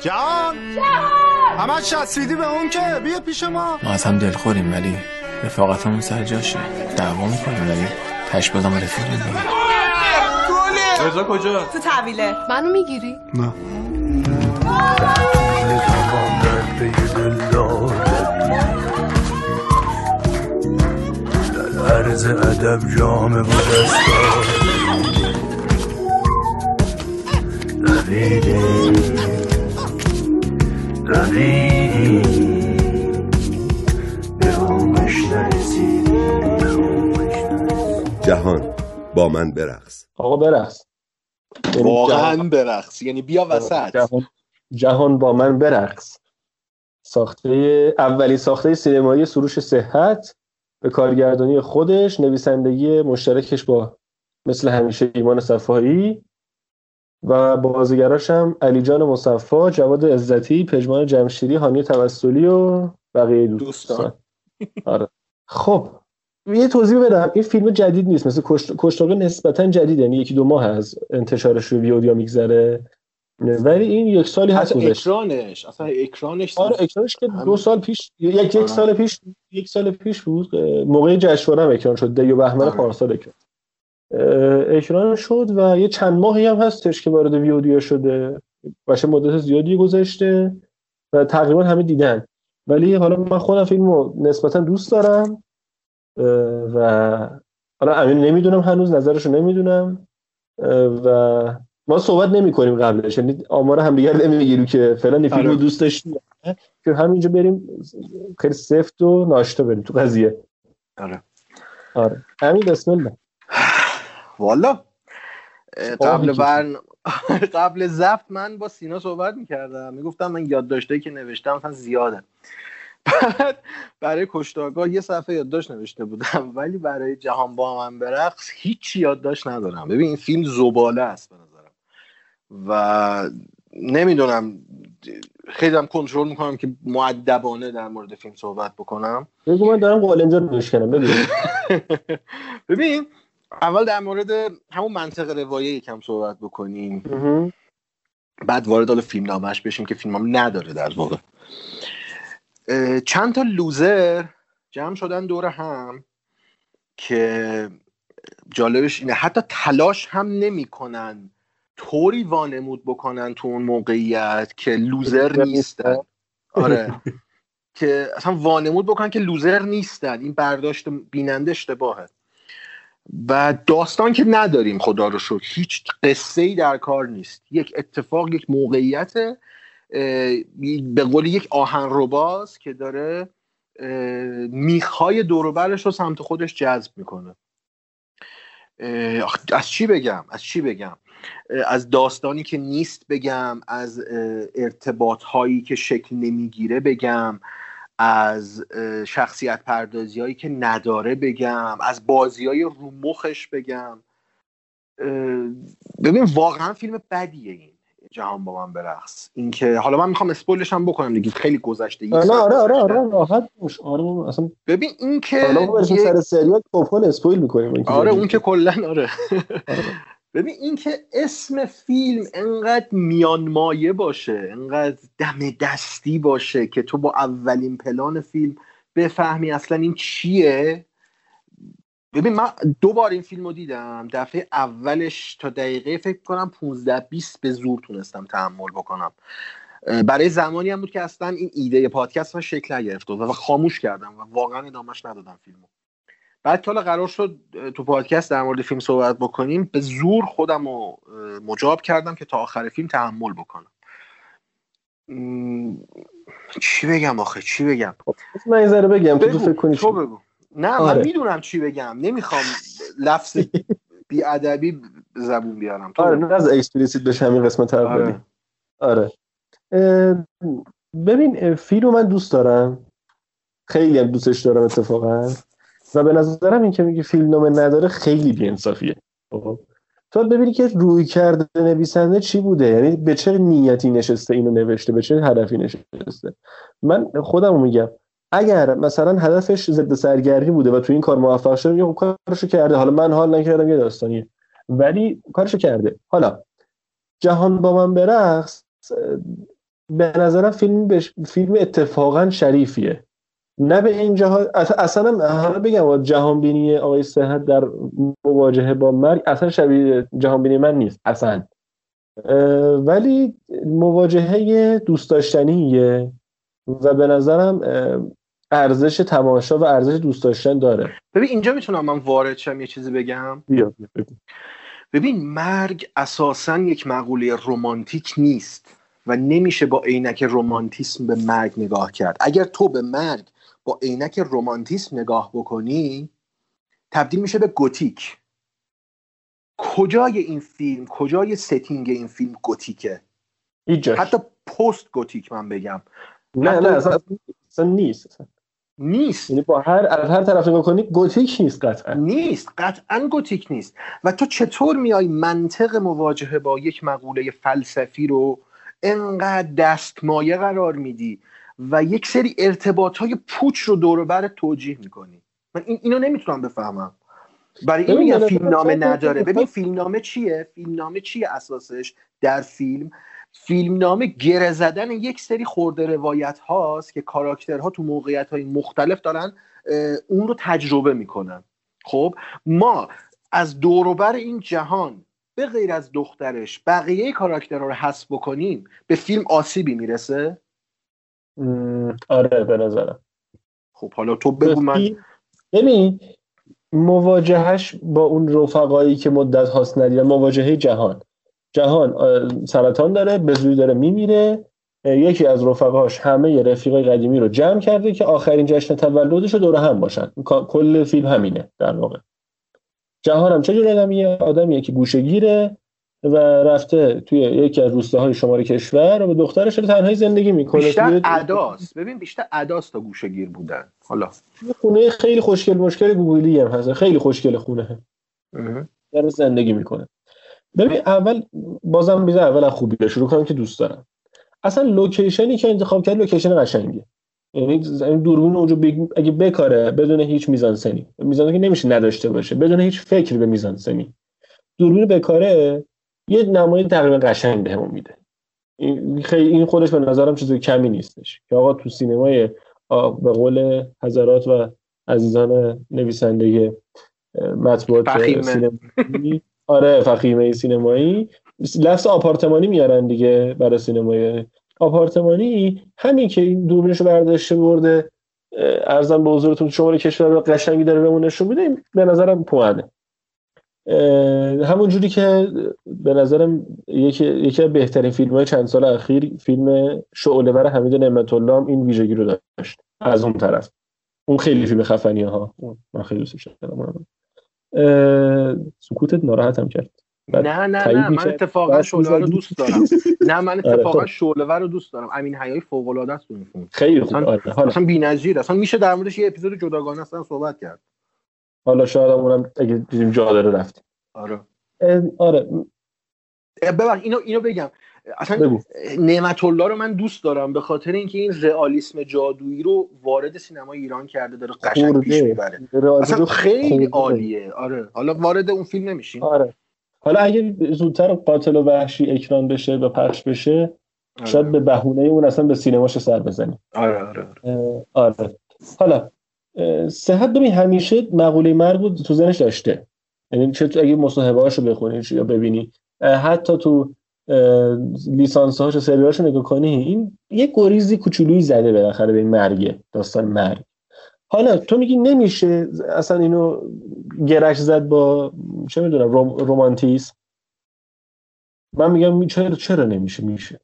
جهان همه شدیدی به اون که بیا پیش ما از هم دلخوریم ولی رفاقتمون سر جاشه. دعوا میکنیم ولی تشبازم رفیقیم. رضا کجا؟ تو طویله. منو میگیری؟ نه. عرض ادب جامه بود دستار دویدی به عمش نرسیدی. جهان با من برقص. آقا برقص واقعا، برقص یعنی بیا وسط. جهان با من برقص ساخته اولی ساخته سینمایی سروش صحت به کارگردانی خودش، نویسندگی مشترکش با مثل همیشه ایمان صفایی و بازیگراش هم علی جان مصفا، جواد عزتی، پجمان جمشیدی، حامی تمسولی و بقیه دوستان. آره. خب یه توضیح بدم، این فیلم جدید نیست، مثل کشتاق نسبتا جدید، یعنی یکی دو ماه از انتشارش رو ویدیو میگذره، ولی این یک سالی هست اکرانش. اصلا اکرانش آره اکرانش که دو سال پیش یک سال پیش بود، موقع جشنواره هم اکران شد، دیو بهمن پارسال اکران شد و یه چند ماهی هم هستش که وارد ویدیو شده، باشه مدت زیادی گذشته و تقریبا همه دیدن، ولی حالا من خودم فیلمو نسبتا دوست دارم و حالا امین نمیدونم، هنوز نظرشو نمیدونم و ما صحبت نمی‌کنیم قبلش، یعنی آمار همدیگر نمی‌گیریم که فلان فیلمو دوست داشتیم که همینجا بریم خیلی سفت و ناشتا بریم تو قضیه. آره همین. بسم الله. والا قبل زفت من با سینا صحبت می‌کردم، میگفتم من یادداشتی که نوشتم مثلا زیاده. بعد برای کشتاگاه یه صفحه یادداشت نوشته بودم ولی برای جهان با من برقص هیچ یادداشت ندارم. ببین این فیلم زباله است و نمیدونم، خیلی هم کنترل میکنم که مؤدبانه در مورد فیلم صحبت بکنم. بگو من دارم قالنجا رو میشکنم. ببین اول در مورد همون منطق روایه یکم صحبت بکنیم بعد وارد حال فیلم نامش بشیم که فیلم هم نداره در واقع. چند تا لوزر جمع شدن دور هم که جالبش اینه حتی تلاش هم نمیکنن طوری وانمود بکنن تو اون موقعیت که لوزر نیستن. آره که اصلا وانمود بکنن که لوزر نیستن، این برداشت بیننده اشتباهه. و داستان که نداریم، خدا رو شکر هیچ قصه‌ای در کار نیست، یک اتفاق، یک موقعیت به قول یک آهنرباز که داره میخای دور و برش رو سمت خودش جذب میکنه. از چی بگم از داستانی که نیست بگم، از ارتباط هایی که شکل نمیگیره بگم، از شخصیت پردازی هایی که نداره بگم، از بازی های رو مخش بگم. ببین واقعا فیلم بدیه این جهان با من برقص. این که حالا من میخوام اسپویلش هم بکنم دیگه، خیلی گذشته. آره راحت باش. آره اصلا ببین این که حالا ما بریم سر سریال پاپکان اسپویل میکنیم. آره اون که کلا آره. ببین این که اسم فیلم انقدر میانمایه باشه، انقدر دم دستی باشه که تو با اولین پلان فیلم بفهمی اصلا این چیه. ببین من دوبار این فیلم رو دیدم، دفعه اولش تا دقیقه فکر کنم 15-20 به زور تونستم تحمل بکنم، برای زمانی هم بود که اصلا این ایده پادکست من شکل نگرفت و خاموش کردم و واقعا ادامهش ندادم فیلمو. بعد که حالا قرار شد تو پادکست در مورد فیلم صحبت بکنیم به زور خودم رو مجاب کردم که تا آخر فیلم تحمل بکنم. چی بگم من یه ذره بگم تو فکر کنی. تو بگو. نه آره. من میدونم چی بگم، نمیخوام لفظ بی‌ادبی زبون بیارم. آره نه از اکسپلیسیت بشه همین قسمت طرف بدی. آره. ببین فیلمو من دوست دارم، خیلی هم دوستش دارم اتفاقا، و به نظرم این که میگه فیلمنامه نداره خیلی بی‌انصافیه. تو ببینی که روی کرده نویسنده چی بوده، یعنی به چه نیتی نشسته اینو نوشته، به چه هدفی نشسته. من خودمو میگم اگر مثلا هدفش ضد سرگرمی بوده و تو این کار موفق شده، میگم کارشو کرده. حالا من حال نکردم یه داستانیه، ولی کارشو کرده. حالا جهان با من برقص به نظرم فیلم اتفاقا شریفیه. نه به این جهات اصلا هم بگم جهانبینی آقای صحت در مواجهه با مرگ اصلا شبیه جهانبینی من نیست اصلا، ولی مواجهه دوست داشتنیه و به نظرم ارزش تماشا و ارزش دوست داشتن داره. ببین اینجا میتونم من وارد شم یه چیزی بگم؟ ببین مرگ اساسا یک مقوله رمانتیک نیست و نمیشه با عینک رمانتیسم به مرگ نگاه کرد. اگر تو به مرگ با عینک رمانتیسم نگاه بکنی تبدیل میشه به گوتیک. کجای این فیلم، کجای ستینگ این فیلم گوتیکه؟ ایجاش. حتی پست گوتیک من بگم نه اصلا نیست. یعنی با هر طرف نگاه کنی گوتیک نیست، قطعا گوتیک نیست. و تو چطور میای منطق مواجهه با یک مقوله فلسفی رو انقدر دستمایه قرار میدی و یک سری ارتباطهای پوچ رو دور و بر توجیه میکنی؟ من اینو نمیتونم بفهمم. برای این میگم فیلمنامه نداره. ببین فیلمنامه چیه؟ فیلمنامه چیه اساسش در فیلم؟ فیلمنامه گره زدن یک سری خرده روایت هاست که کاراکترها تو موقعیت های مختلف دارن اون رو تجربه میکنن. خب ما از دور و بر این جهان به غیر از دخترش بقیه کاراکترها رو حذف بکنیم به فیلم آسیبی میرسه؟ آره به نظرم. خب حالا تو بگو. من ببین مواجهش با اون رفقایی که مدت هاست ندیدن، مواجهه جهان سرطان داره، به زودی داره میمیره. یکی از رفقاش همه رفیقای قدیمی رو جمع کرده که آخرین جشن تولدش رو دور هم باشن. کل فیلم همینه در واقع. جهان هم چجور آدمیه که گوشه‌گیره و رفته توی یکی از روستاهای شمال کشور و به دخترش رو تنهایی زندگی میکنه. بیشتر عداست. ببین بیشتر عداست تا گوشه‌گیر بودن. حالا خونه خیلی خوشگل مشکل گوگلی هم هست، خیلی خوشگل خونه در زندگی میکنه. ببین اول خوبیه شروع کنم که دوست دارم. اصلا لوکیشنی که انتخاب کرد لوکیشن قشنگیه. یعنی دوربین اونجا اگه بکاره بدون هیچ میزانسنی، میزانی که نمیشه نداشته باشه، بدون هیچ فکری به میزانسنی دوربین بکاره یه نمای تقریبا قشنگ بهمون میده. این خودش به نظرم چیز کمی نیستش که آقا تو سینمای به قول حضرات و عزیزان نویسنده مطبوعات سینمایی، آره فخیمه سینمایی، لفظ آپارتمانی میارن دیگه برای سینمای آپارتمانی. همین که این دوربینشو برداشته برده ارزم به حضورتون شمال کشور رو قشنگی داره بهمون نشون میده، به نظرم پوانه. همون جوری که به نظرم یکی از بهترین فیلم‌های چند سال اخیر فیلم شعلهور حمید نعمتالله هم این ویژگی رو داشت. از اون طرف اون خیلی فیلم خفنی‌ها، من خیلی دوستش دارم. سکوتت ناراحتم کرد. نه من اتفاقا شعلهور رو دوست دارم. نه من اتفاقا شعلهور رو دوست دارم. امین حیایی فوق‌العاده است اون فیلم. خیلی خوب. اصلا بی‌نظیر. اصلا میشه در موردش یه اپیزود جداگانه اصلا صحبت کرد. حالا شاید همونم اگه دیدیم جا داره رفتیم. آره ببخش اینو بگم. اصلا نعمت الله رو من دوست دارم به خاطر اینکه این رئالیسم جادویی رو وارد سینمای ایران کرده، داره قشنگ پیش میبره. اصلا خیلی عالیه. آره حالا وارد اون فیلم نمیشیم. آره حالا اگه زودتر قاتل وحشی اکران بشه و پخش بشه، آره. شاید به بهونه اون اصلا به سینماش سر بزنیم. آره. حالا صحت ببین همیشه مقوله مرگ رو تو ذهنش داشته. یعنی چطور اگه مصاحبه‌هاشو بخونی یا ببینی، حتی تو لیسانس‌هاش و سری‌هاش نگاه کنی، این یه گریزی کوچولویی زده بالاخره به این مرگه، داستان مرگ. حالا تو میگی نمیشه اصلا اینو گرش زد با چه میدونم رمانتیسم. من میگم چرا نمیشه؟ میشه.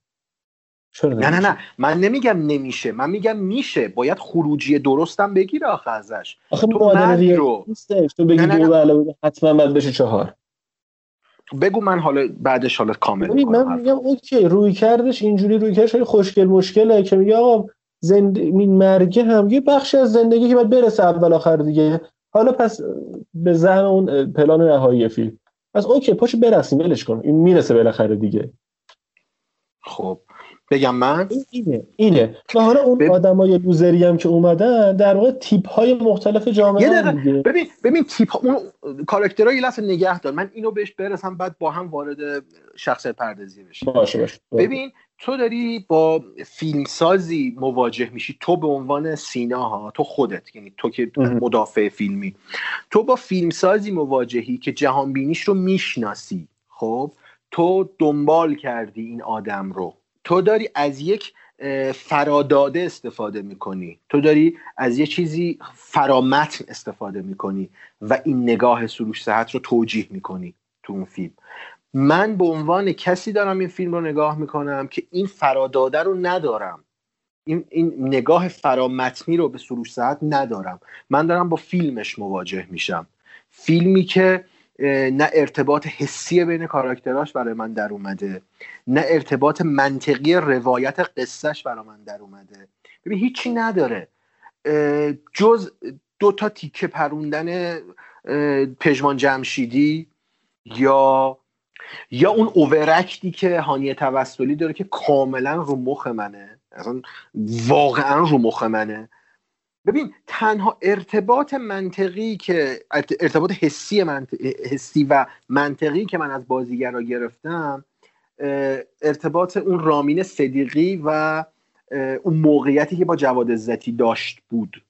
نه من نمیگم نمیشه، من میگم میشه. باید خروجی درستم بگیره آخه ازش. آخه تو مادر رو تو بگی دو علاوه حتما بعد بشه 4. بگو من حالا بعدش حالا کامل میگم. من میگم اوکی روی کردش اینجوری، روی کردش خیلی خوشگل مشکله که میگه آقا این مرگ هم یه بخشی از زندگی که باید برسه اول آخر دیگه. حالا پس به زعم اون پلان نهایی فیلم پس اوکی پاشو برسیم ولش کن، این میرسه بالاخره دیگه. خب بگم من اینه و حالا اون آدمای لوزری هم که اومدن در واقع تیپ‌های مختلف جامعه دیگه. ببین تیپ اون کاراکترای لحظه نگه دار، من اینو بهش برسم بعد با هم وارد شخصیت پردازی بشیم. باشه. ببین تو داری با فیلمسازی مواجه میشی، تو به عنوان سیناها، تو خودت، یعنی تو که مدافع فیلمی، تو با فیلمسازی مواجهی که جهان بینیش رو میشناسی، خب تو دنبال کردی این آدم رو، تو داری از یک فراداده استفاده میکنی، تو داری از یه چیزی فرامتن استفاده میکنی و این نگاه سروش صحت رو توجیه میکنی تو اون فیلم. من به عنوان کسی دارم این فیلم رو نگاه میکنم که این فراداده رو ندارم، این نگاه فرامتنی رو به سروش صحت ندارم، من دارم با فیلمش مواجه میشم، فیلمی که نه ارتباط حسی بین کاراکتراش برای من در اومده، نه ارتباط منطقی روایت قصهش برای من در اومده. ببین هیچی نداره جز دو تا تیکه پروندن پجمان جمشیدی یا اون اوورکتی که هانیه توسلی داره که کاملا رو مخ منه، اصلا واقعا رو مخ منه. ببین تنها ارتباط منطقی که ارتباط حسی و منطقی که من از بازیگرا گرفتم ارتباط اون رامین صدیقی و اون موقعیتی که با جواد عزتی داشت بود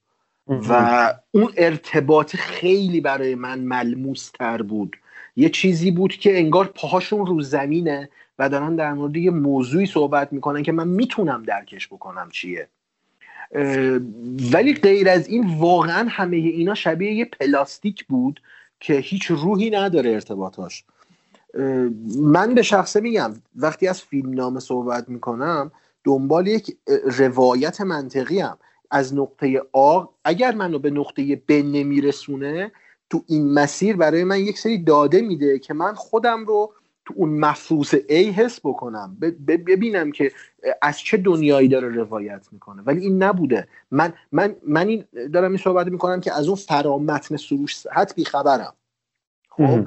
و اون ارتباط خیلی برای من ملموس تر بود، یه چیزی بود که انگار پاهاشون رو زمینه و دارن در مورد یه موضوعی صحبت میکنن که من میتونم درکش بکنم چیه، ولی غیر از این واقعا همه اینا شبیه یه پلاستیک بود که هیچ روحی نداره ارتباطاش. من به شخصه میگم وقتی از فیلمنامه صحبت میکنم دنبال یک روایت منطقی هم از نقطه A، اگر منو به نقطه B نمیرسونه تو این مسیر برای من یک سری داده میده که من خودم رو تو اون مفروض A حس بکنم، ببینم که از چه دنیایی داره روایت میکنه، ولی این نبوده. من این دارم این صحبت میکنم که از اون فرامتن سروش صحت بیخبرم، خب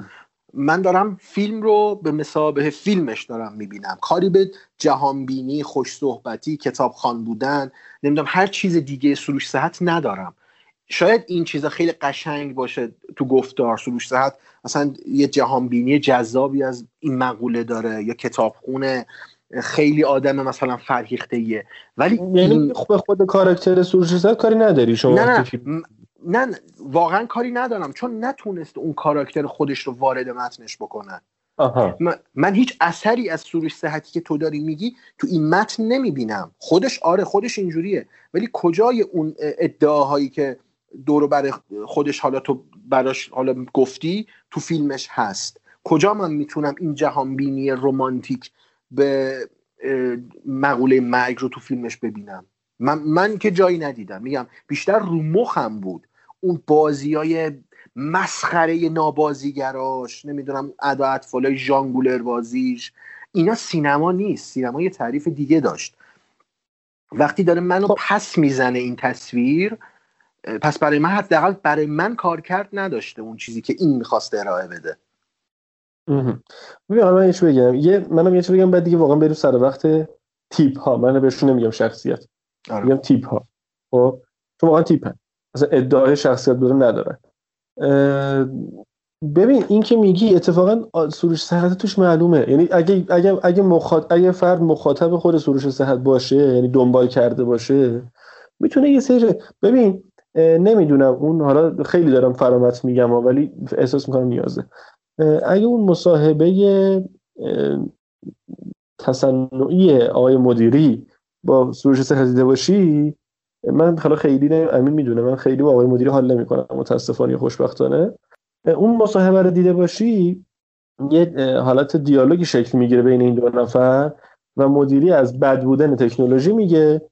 من دارم فیلم رو به مثابه فیلمش دارم میبینم، کاری به جهانبینی، خوش صحبتی، کتابخوان بودن، نمیدونم هر چیز دیگه سروش صحت ندارم. شاید این چیزا خیلی قشنگ باشه تو گفتار سروش صحت، مثلا یه جهانبینی جذابی از این مقوله داره یا کتابخونه، خیلی آدم مثلا فرهیخته‌ایه، ولی یعنی به خود کاراکتر سروش صحت کاری نداری شما؟ نه واقعا کاری ندارم، چون نتونست اون کاراکتر خودش رو وارد متنش بکنن. من هیچ اثری از سروش صحتی که تو داری میگی تو این متن نمیبینم. خودش اینجوریه، ولی کجای اون ادعاهایی که دورو برای خودش حالا تو براش حالا گفتی تو فیلمش هست؟ کجا من میتونم این جهانبینی رمانتیک به مقوله مرگ رو تو فیلمش ببینم؟ من که جایی ندیدم، میگم بیشتر رو مخم بود اون بازیای مسخره نابازیگراش، نمیدونم ادا اطفالای ژانگولر بازیش، اینا سینما نیست، سینما یه تعریف دیگه داشت. وقتی داره منو پس میزنه این تصویر، پس برای من حداقل برای من کار کرد نداشته اون چیزی که این میخواست ارائه بده. ببین حالا منم یه چیز بگم بعد دیگه واقعا بریم سر وقت تیپ ها. من بهشون نمیگم شخصیت، میگم تیپ ها. خب چون واقعا تیپ ها اصلا ادعای شخصیت بدون ندارن. ببین این که میگی اتفاقا سروش صحت توش معلومه، یعنی اگه فرد مخاطب خود سروش صحت باشه، یعنی دنبال کرده باشه، میتونه یه سری ببین نمیدونم اون، حالا خیلی دارم فرامت میگم ولی احساس میکنم نیازه، اگه اون مصاحبه تصنعی آقای مدیری با سروش صحت دیده باشی، من خیلی نه امین میدونه من خیلی با آقای مدیری حال نمیکنم متاسفانه یا خوشبختانه، اون مصاحبه رو دیده باشی یه حالت دیالوگی شکل میگیره بین این دو نفر و مدیری از بد بودن تکنولوژی میگه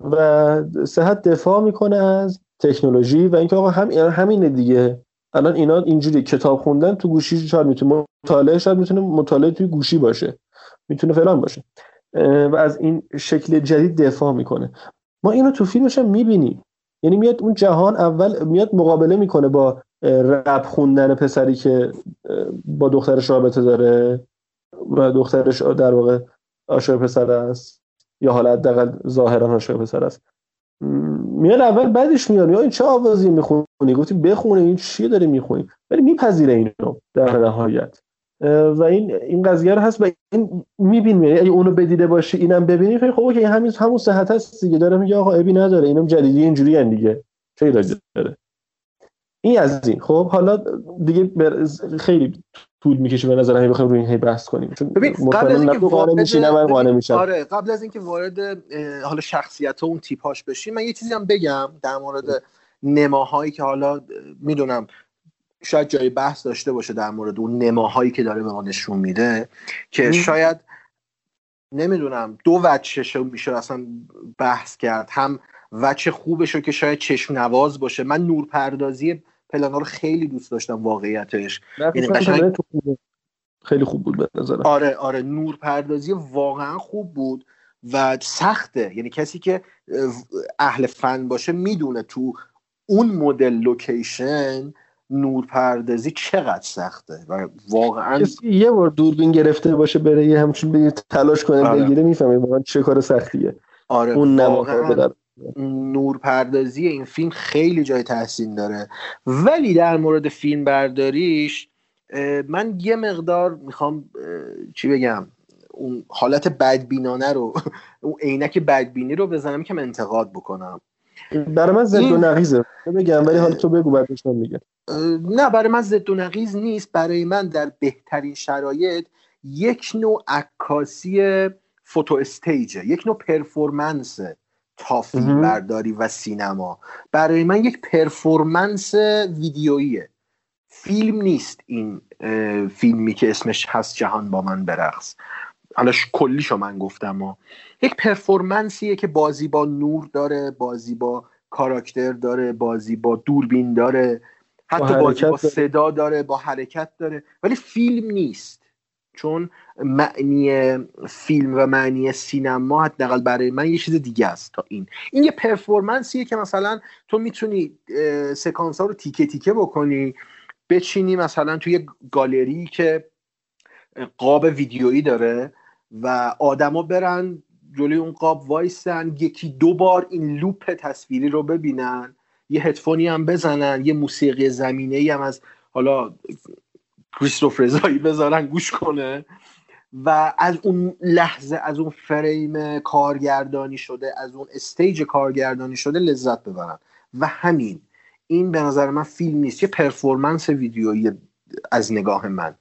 و صحت دفاع میکنه از تکنولوژی و اینکه آقا همینه دیگه، الان اینا اینجوری کتاب خوندن تو گوشی شاید میتونه مطالعه، توی گوشی باشه، میتونه فلان باشه و از این شکل جدید دفاع میکنه. ما اینو تو فیلمش هم میبینیم، یعنی میاد اون جهان اول میاد مقابله میکنه با رپ خوندن پسری که با دخترش رابطه داره و دخترش در واقع عاشق پسر است یا حالا حداقل ظاهرا عاشق پسر است. میاد اول بعدش میاد یا این چه آوازی میخونی، گفتی بخونه این چی داره میخونی، ولی میپذیره اینو در نهایت. و این قضیه رو هست و این میبینی اگه اونو بدیده باشی اینم ببینی خیلی خوبه که همون صحت هست دیگه، داره میگه آقا ابی نداره، اینم جدیدی اینجوریه دیگه، چه ایرادی داره. این از این. خب حالا دیگه خیلی طول میکشه به نظر من بخوام روی این بحث کنیم، چون قبل از اینکه وارد حالا شخصیت و اون تیپاش بشیم، من یه چیزی هم بگم در مورد نماهایی که حالا میدونم شاید جای بحث داشته باشه، در مورد اون نماهایی که داره به ما نشون میده که شاید نمیدونم دو وجهش میشه اصلا بحث کرد، هم وجه خوبشو که شاید چشم نواز باشه. من نورپردازی پلانا رو خیلی دوست داشتم واقعیتش، یعنی قشنگ خیلی خوب بود به نظرم. آره نورپردازی واقعا خوب بود و سخته، یعنی کسی که اهل فن باشه میدونه تو اون مدل لوکیشن نورپردازی چقدر سخته و واقعا کسی یه بار دوربین گرفته باشه بره یه همچین بگیر تلاش کنه بگیره میفهمه واقعا چه کار سختیه. اون نماها بدن نورپردازی این فیلم خیلی جای تحسین داره. ولی در مورد فیلم برداریش من یه مقدار میخوام چی بگم، اون حالت بدبینانه رو، اون عینک بدبینی رو بزنم که من انتقاد بکنم. برای من ضد و نقیزه بگم، ولی حالا تو بگو بعدش من میگم. نه برای من ضد و نقیز نیست، برای من در بهترین شرایط یک نوع عکاسی فوتو استیجه، یک نوع پرفورمنسه تا فیلم برداری و سینما. برای من یک پرفورمنس ویدیوییه، فیلم نیست. این فیلمی که اسمش هست جهان با من برقص، حالا کلیشو من گفتم یک پرفورمنسیه که بازی با نور داره، بازی با کاراکتر داره، بازی با دوربین داره، حتی بازی با صدا داره، با حرکت داره، ولی فیلم نیست. چون معنی فیلم و معنی سینما حداقل برای من یه چیز دیگه است تا این یه پرفورمنسیه که مثلا تو میتونی سکانس ها رو تیکه تیکه بکنی، بچینی مثلا توی یه گالری که قاب ویدیویی داره و آدما برن جلوی اون قاب وایسن، یکی دو بار این لوپ تصویری رو ببینن، یه هدفونی هم بزنن، یه موسیقی زمینه‌ای هم از حالا کریستوف رضایی بذارن گوش کنه و از اون لحظه، از اون فریم کارگردانی شده، از اون استیج کارگردانی شده لذت ببرن. و همین، این به نظر من فیلم نیست، یه پرفورمنس ویدیویی از نگاه من.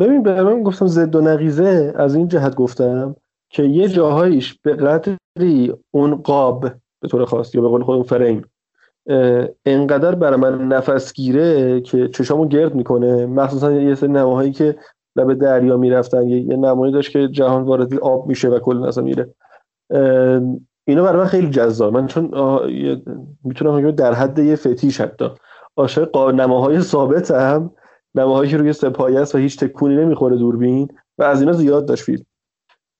ببین برام گفتم ضد و نقیزه، از این جهت گفتم که یه جاهایش به قدری اون قاب به طور خاص یا به قول خود اون فریم انقدر برای من نفسگیره که چشامو گرد میکنه. مخصوصا یه سری نماهایی که لب دریا میرفتن، یه نمایی داشت که جهان واردی آب میشه و کل اصلا میره، اینا برای من خیلی جذاب. من چون میتونم بگم در حد یه فتیش حتی عاشق نماهای ثابت، هم نماهایی که روی سپایه است و هیچ تکونی نمیخوره دوربین و از اینا زیاد داشت فیلم،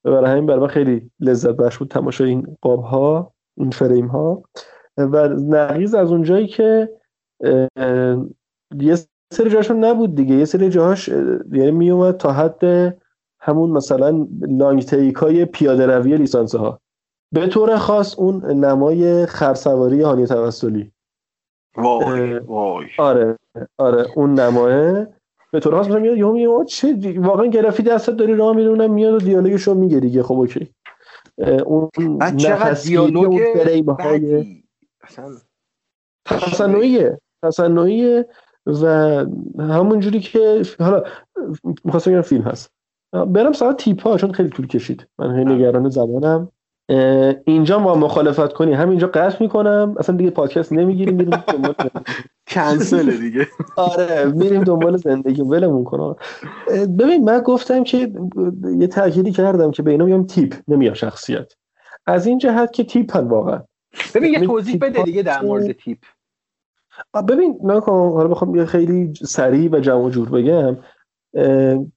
برای همین برای من خیلی لذت بخش بود تماشای این قاب ها، این فریم ها. و نقیض از اونجایی که یه سری جاهاشون نبود دیگه، یه سری جاهاش یعنی میومد تا حد همون مثلا لانگ تیکای پیاده روی لیسانس ها، به طور خاص اون نمای خرسواری حامی تمسولی. وای آره اون نماه به طور خاص مثلا میاد یهو میگه چه واقعا گرافیک دستت داری راه میرونم، میاد و دیالوگشو میگه دیگه. خب اوکی، اون چقدر دیالوگ بدی تصنعیه و همون جوری که حالا می‌خواستم بگم فیلم هست. برم سراغ تیپ‌ها چون خیلی طول کشید، من خیلی نگران زبانم. اینجا ما مخالفت کنی همینجا قطع می‌کنم، اصلا دیگه پادکست نمی‌گیریم، میریم دنبال کنسل دیگه. آره میریم دنبال زندگی، ولمون کن. ببین من گفتم که یه تأکیدی کردم که به اینا میگم تیپ، نمیگم شخصیت، از این جهت که تیپن واقعا. ببین یه توضیح بده دیگه در مورد تیپ. ببین نکنم حالا بخوام یه خیلی سریع و جمع جور بگم،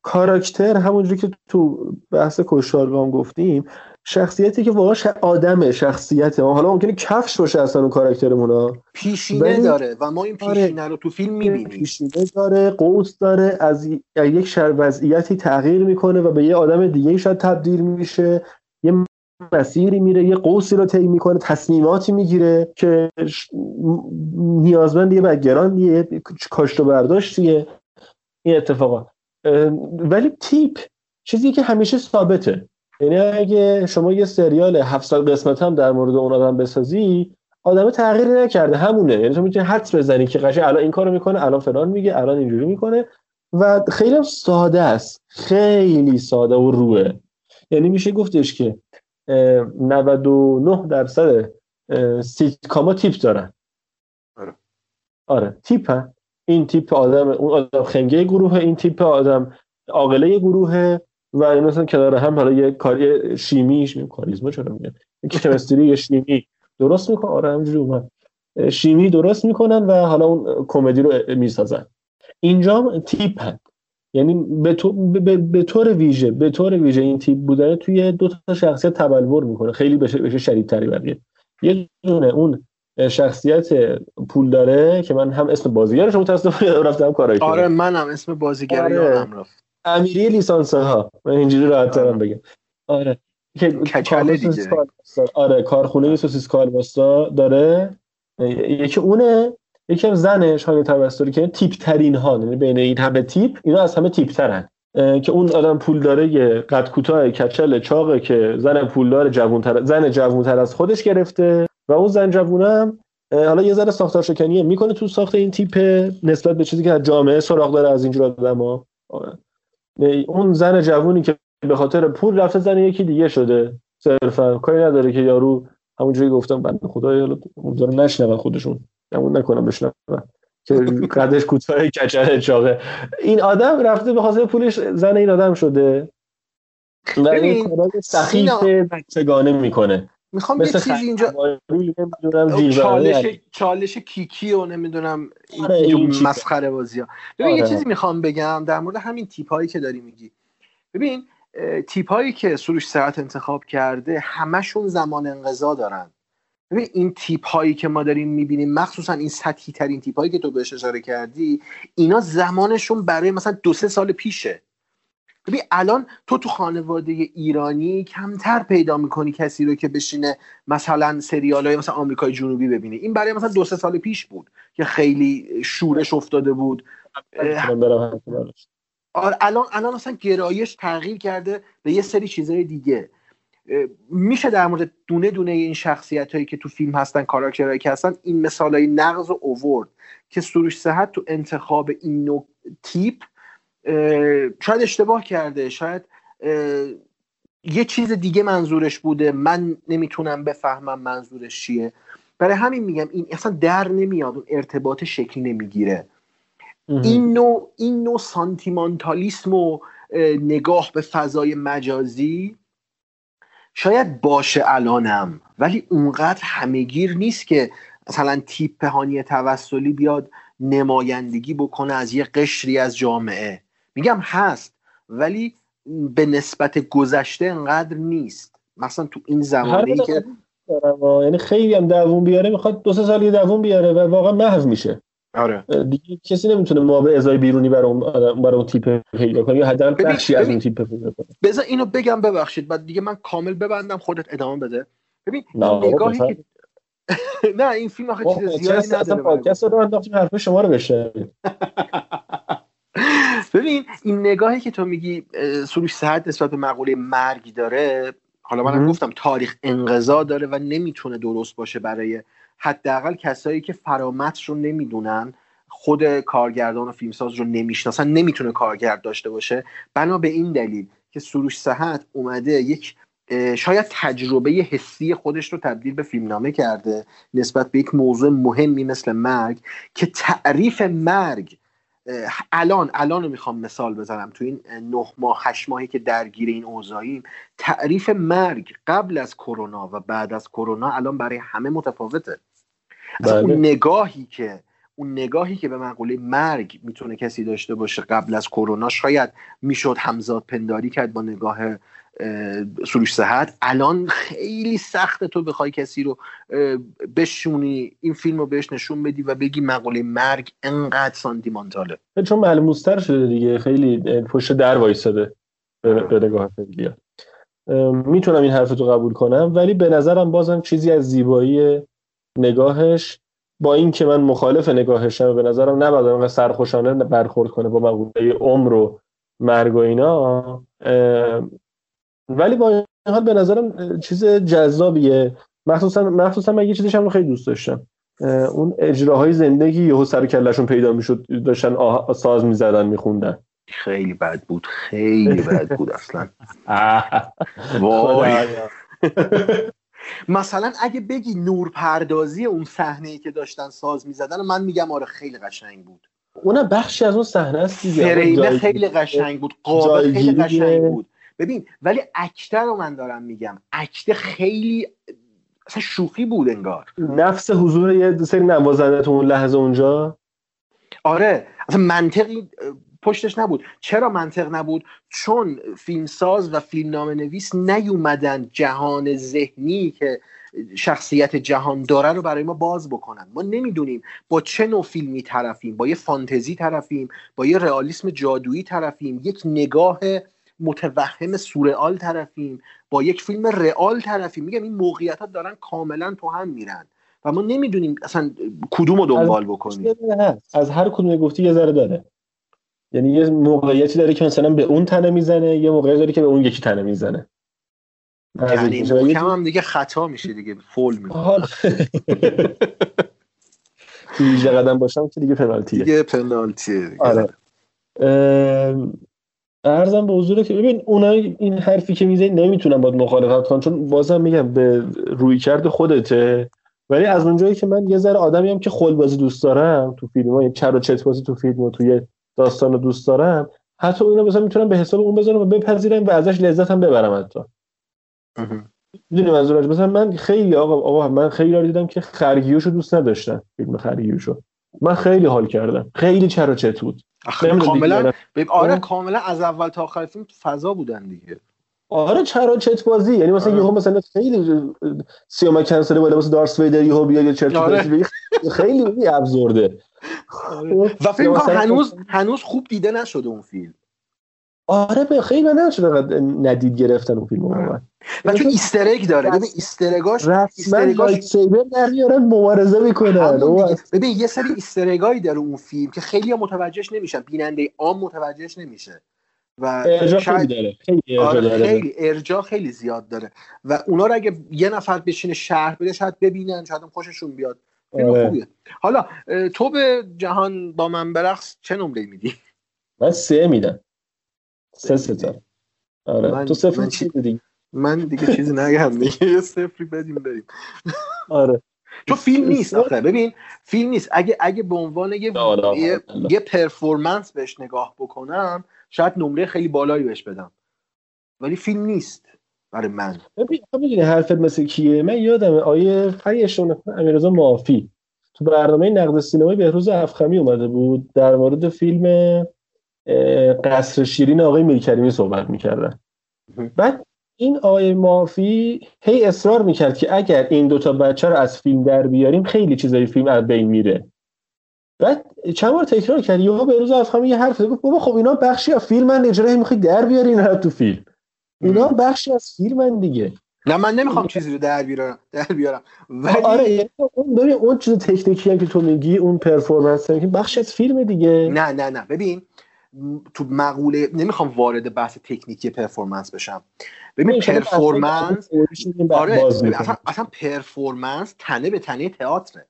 کاراکتر همونجوری که تو بحث کشتاق گفتیم، شخصیتی که واقعا آدمه، شخصیته، حالا ممکنه کفش باشه اصلا اون کاراکترمون، پیشینه داره و ما این پیشینه رو تو فیلم میبینیم، پیشینه داره، قوس داره، از یک شر وضعیتی تغییر میکنه و به یه آدم دیگه شاید تبدیل میشه، یه مسیری میره، یه قوسی رو طی میکنه، تصمیماتی میگیره که نیازمند یه بک‌گراند، یه کاشت و برداشتیه این اتفاقات. ولی تیپ چیزی که همیشه ثابته، یعنی اگه شما یه سریال 7 سال قسمت هم در مورد اون آدم بسازی، آدمه تغییری نکرده، همونه. یعنی تو میتونی حدس بزنی که قشنگ الان این کارو میکنه، الان فلان میگه، الان اینجوری میکنه و خیلی ساده است، خیلی ساده و روه. یعنی میشه گفتش که 99% سیتکاما تیپ دارن. آره تیپه، این تیپ آدم، اون آدم خنگه گروه، این تیپ آدم عاقله گروه و این مثلا کنار هم حالا یه کاری شیمیش کاریزما چرا میگن، کیمستری یا شیمی درست میکنن. آره همینجوری اومد شیمی درست میکنن و حالا اون کمدی رو میسازن. اینجا تیپ هست، یعنی به طور ویژه این تیپ بودن توی 2 تا شخصیت تبلور میکنه، خیلی بشه شدیدتری بقیه. یه دونه اون شخصیت پول داره که من هم اسم بازیگرش متاسفانه رفتم کارایی کنم. آره منم اسم بازیگر یادم رفت، امیری لیسانسه ها، من اینجوری راحت ترم بگم. آره کچله دیگه. آره کارخونه سوسیس کالباستا داره، یکی اونه، یکی هم زنش حامی تمسولی که تیپ ترین ها، یعنی بین این همه تیپ اینا از همه تیپ ترن، که اون آدم پول داره قد کوتاه کچل چاقه که زن پولدار جوان‌تر، زن جوان‌تر از خودش گرفته و اون زن جوونم حالا یه ذره ساختارشکنی میکنه تو ساخت این تیپ نسبت به چیزی که جامعه سراغ داره از اینجور آدما. اون زن جوونی که به خاطر پول رفته زن یکی دیگه شده، صرفا کاری نداره که یارو همونجوری گفتم بنده خدایا اونجوری نشنون خودشون همون نکنم بشنون که قدش کوتاه کچل چاقه، این آدم رفته به خاطر پولش زن این آدم شده و این کارای سخیف بچگانه میکنه. میخوام یه چیزی اینجا چالش کیکی و نمیدونم این مسخره بازی‌ها. ببین یه چیزی میخوام بگم در مورد همین تیپ‌هایی که داری میگی. ببین تیپ‌هایی که سروش صحت انتخاب کرده همشون زمان انقضا دارن. ببین این تیپ‌هایی که ما داریم میبینیم، مخصوصا این سطحی ترین تیپ‌هایی که تو بهش اشاره کردی، اینا زمانشون برای مثلا 2-3 سال پیشه. ببین الان تو خانواده ایرانی کمتر پیدا میکنی کسی رو که بشینه مثلا سریالای مثلا آمریکای جنوبی ببینه. این برای مثلا 2-3 سال پیش بود که خیلی شورش افتاده بود. الان مثلا گرایش تغییر کرده به یه سری چیزهای دیگه. میشه در مورد دونه دونه این شخصیتایی که تو فیلم هستن، کاراکترایی که هستن، این مثالای نقض و اوورد که سروش صحت تو انتخاب این نوع تیپ شاید اشتباه کرده، شاید یه چیز دیگه منظورش بوده، من نمیتونم بفهمم منظورش چیه. برای همین میگم این اصلا در نمیاد، اون ارتباط شکلی نمیگیره. این نوع سانتیمانتالیسم و نگاه به فضای مجازی شاید باشه الانم، ولی اونقدر همه‌گیر نیست که مثلا تیپ هانیه توسلی بیاد نمایندگی بکنه از یه قشری از جامعه. میگم هست ولی به نسبت گذشته انقدر نیست، مثلا تو این زمانی که یعنی خیلی هم دووم بیاره، میخواد 2-3 سال دووم بیاره و واقعا محو میشه. آره دیگه کسی نمیتونه مابع ازای بیرونی برای اون تیپ پیدا کنه یا حداقل بخشی از اون تیپ پیدا کنه. بذار اینو بگم، ببخشید بعد دیگه من کامل ببندم، خودت ادامه بده. ببین نگاهی که نه این فیلم آخه چیز زیادی نداره، اصلا پادکست رو انداختیم حرف شما رو بشنوید. ببین این نگاهی که تو میگی سروش صحت نسبت به مقوله مرگ داره، حالا منم گفتم تاریخ انقضا داره و نمیتونه درست باشه برای حداقل کسایی که فرامتش رو نمیدونن، خود کارگردان و فیلمساز رو نمیشناسن، نمیتونه کارگرد داشته باشه. بنا به این دلیل که سروش صحت اومده یک شاید تجربه حسی خودش رو تبدیل به فیلمنامه کرده نسبت به یک موضوع مهمی مثل مرگ، که تعریف مرگ الان رو میخوام مثال بزنم، تو این 9 ماه 8 ماهی که درگیر این اوضاعیم، تعریف مرگ قبل از کرونا و بعد از کرونا الان برای همه متفاوته. اصلا اون نگاهی که به مقوله مرگ میتونه کسی داشته باشه قبل از کرونا، شاید میشد همزاد پنداری کرد با نگاه سروش صحت. الان خیلی سخته تو بخوای کسی رو بشونی، این فیلم رو بهش نشون بدی و بگی مقوله مرگ انقدر سانتیمانتاله، چون ملموس‌تر شده دیگه، خیلی پشت در وایساده به نگاه فیلم. میتونم این حرف رو قبول کنم، ولی به نظرم بازم چیزی از زیبایی نگاهش، با این که من مخالف نگاهشم، به نظرم نباید اونقدر سرخوشانه برخورد کنه با مقوله عمر و مرگ و اینا، ولی با این حال به نظرم چیز جذابیه. مخصوصا من یه چیزش هم خیلی دوست داشتم، اون اجراهای زندگی یهو سر کلهشون پیدا میشد، داشتن ساز میزدن میخوندن. خیلی بد بود، خیلی بد بود اصلا. وای مثلا اگه بگی نورپردازی اون صحنه‌ای که داشتن ساز میزدن، من میگم آره خیلی قشنگ بود، اونم بخشی از اون صحنه است دیگه. فرینه خیلی قشنگ بود، قابل خیلی قشنگ بود. ببین ولی اکته رو من دارم میگم، اکته خیلی اصلا شوخی بود انگار، نفس حضور یه سری نوازنده تو اون لحظه اونجا. آره اصلا منطقی پشتش نبود. چرا منطق نبود؟ چون فیلمساز و فیلمنامه نویس نیومدن جهان ذهنی که شخصیت جهان داره رو برای ما باز بکنن. ما نمیدونیم با چه نوع فیلمی طرفیم، با یه فانتزی طرفیم، با یه رئالیسم جادویی طرفیم، یک نگاه متوهم سورئال طرفیم، با یک فیلم رئال طرفیم. میگم این موقعیت‌ها دارن کاملا تو هم میرن و ما نمیدونیم اصلا کدومو دنبال بکنیم. از هر کدوم گفتی یه ذره داره، یعنی یه موقعیتی داره که مثلا به اون تنه میزنه، یه موقعیتی داره که به اون یکی تنه میزنه، یعنی کم هم دیگه خطا میشه دیگه، فول میکنه تو یه قدم باشم که دیگه پنالتیه، دیگه پنالتیه. آره عرضم به حضوره که ببین اونای این حرفی که میزنی نمیتونن باید مخالفت کنن، چون بازم میگم به رویکرد خودته. ولی از اونجایی که من یه ذره آدمیم که خلبازی دوست دارم تو فیلم‌ها، یک چر و چت‌بازی تو فیلم‌ها، توی داستانو دوست دارم، حتی اونو مثلا میتونم به حساب اون بذارم و بپذیرم و ازش لذت هم ببرم. حتی میدونی منظورم، مثلا من خیلی آقا من خیلی رو دیدم که خرگیوشو دوست نداشتن، فیلم خرگیوشو من خیلی حال کردم، خیلی چر و چت بود. کاملا آره کاملا از اول تا آخر فیلم فضا بودن دیگه. آره چر و چت بازی، یعنی مثلا یهو مثلا خیلی سیامک انصاری با لباس دارث ویدر یهو بیاد یه چرت پرت، خیلی ابزورده. و فیلم هنوز خوب دیده نشده اون فیلم. آره به خیلی به نشده ندید گرفتن اون فیلم اون. و چون ایسترگ داره، ببین ایسترگاش لایت سیبر در میارن مبارزه میکنن. ببین یه سری ایسترگایی داره اون فیلم که خیلی متوجهش نمیشن، بیننده عام متوجهش نمیشه و ارجاع خیلی داره، خیلی ارجاع داره، خیلی ارجاع خیلی زیاد داره و اونا رو اگه یه نفر بشینه شهر بده شاید ببینن، شاید هم خوششون بیاد. خوبیه. حالا تو به جهان با من برقص چه نمره میدی؟ من 3 میدم. 3 ستاره. آره من تو 0 میدی. من دیگه چیزی نگم دیگه، یه 0 بدیم بریم. آره تو فیلم نیست آخه، ببین فیلم نیست. اگه به عنوان یه پرفورمنس بهش نگاه بکنم شاید نمره خیلی بالایی بهش بدم، ولی فیلم نیست برای من. میدونی حرفت مثل کیه؟ من یادمه آیه فیشون امیررضا مافی تو برنامه نقد سینمایی بهروز افخمی اومده بود، در مورد فیلم قصر شیرین آقای میکریمی صحبت میکردن. بعد این آقای مافی هی اصرار میکرد که اگر این دوتا بچه رو از فیلم در بیاریم خیلی چیزای فیلم از بین میره. بعد چند بار تکرار کرد، یهو بهروز افخمی یه حرف زد، گفت بابا خب اینا بخشی از فیلمن، اجرایی میخوای در بیارین اینا تو فیلم، اینا بخشی از فیلمن دیگه. نه من نمیخوام چیزی رو در بیارم ولی آره اون چیز تکنیکی هم که تو میگی، اون پرفورمنس هم که بخشی از فیلم دیگه. نه ببین تو مقوله نمیخوام وارد بحث تکنیکی پرفورمنس بشم. ببین پرفورمنس آره اصلا پرفورمنس تنه به تنه تئاتره،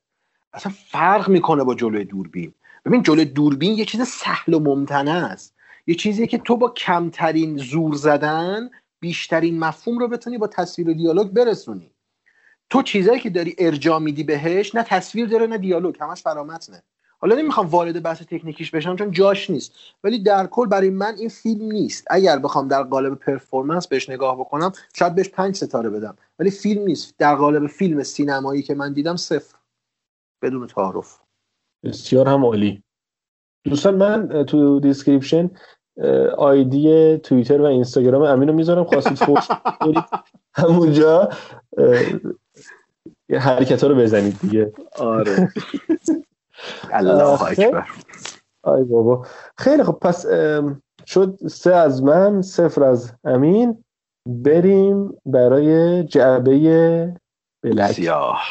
اصلا فرق میکنه با جلوی دوربین. ببین جلوی دوربین یه چیز سهل و ممتنع است، یه چیزی که تو با کمترین زور زدن بیشترین مفهوم رو بتونی با تصویر و دیالوگ برسونی. تو چیزایی که داری ارجاع میدی بهش، نه تصویر داره نه دیالوگ، همش فرامتنه. حالا نمیخوام وارد بحث تکنیکیش بشم چون جاش نیست، ولی در کل برای من این فیلم نیست. اگر بخوام در قالب پرفورمنس بهش نگاه بکنم شاید بهش 5 ستاره بدم، ولی فیلم نیست. در قالب فیلم سینمایی که من دیدم 0 بدون تعارف. بسیار هم عالی. دوستان من تو دیسکریپشن آیدی توییتر و اینستاگرام امینو میذارم، خواستید فوش کنید همونجا حرکت‌ها رو بزنید دیگه. آره الله اکبر. آی بابا خیلی خب، پس شد 3 از من 0 از امین. بریم برای جعبه بلک سیاه.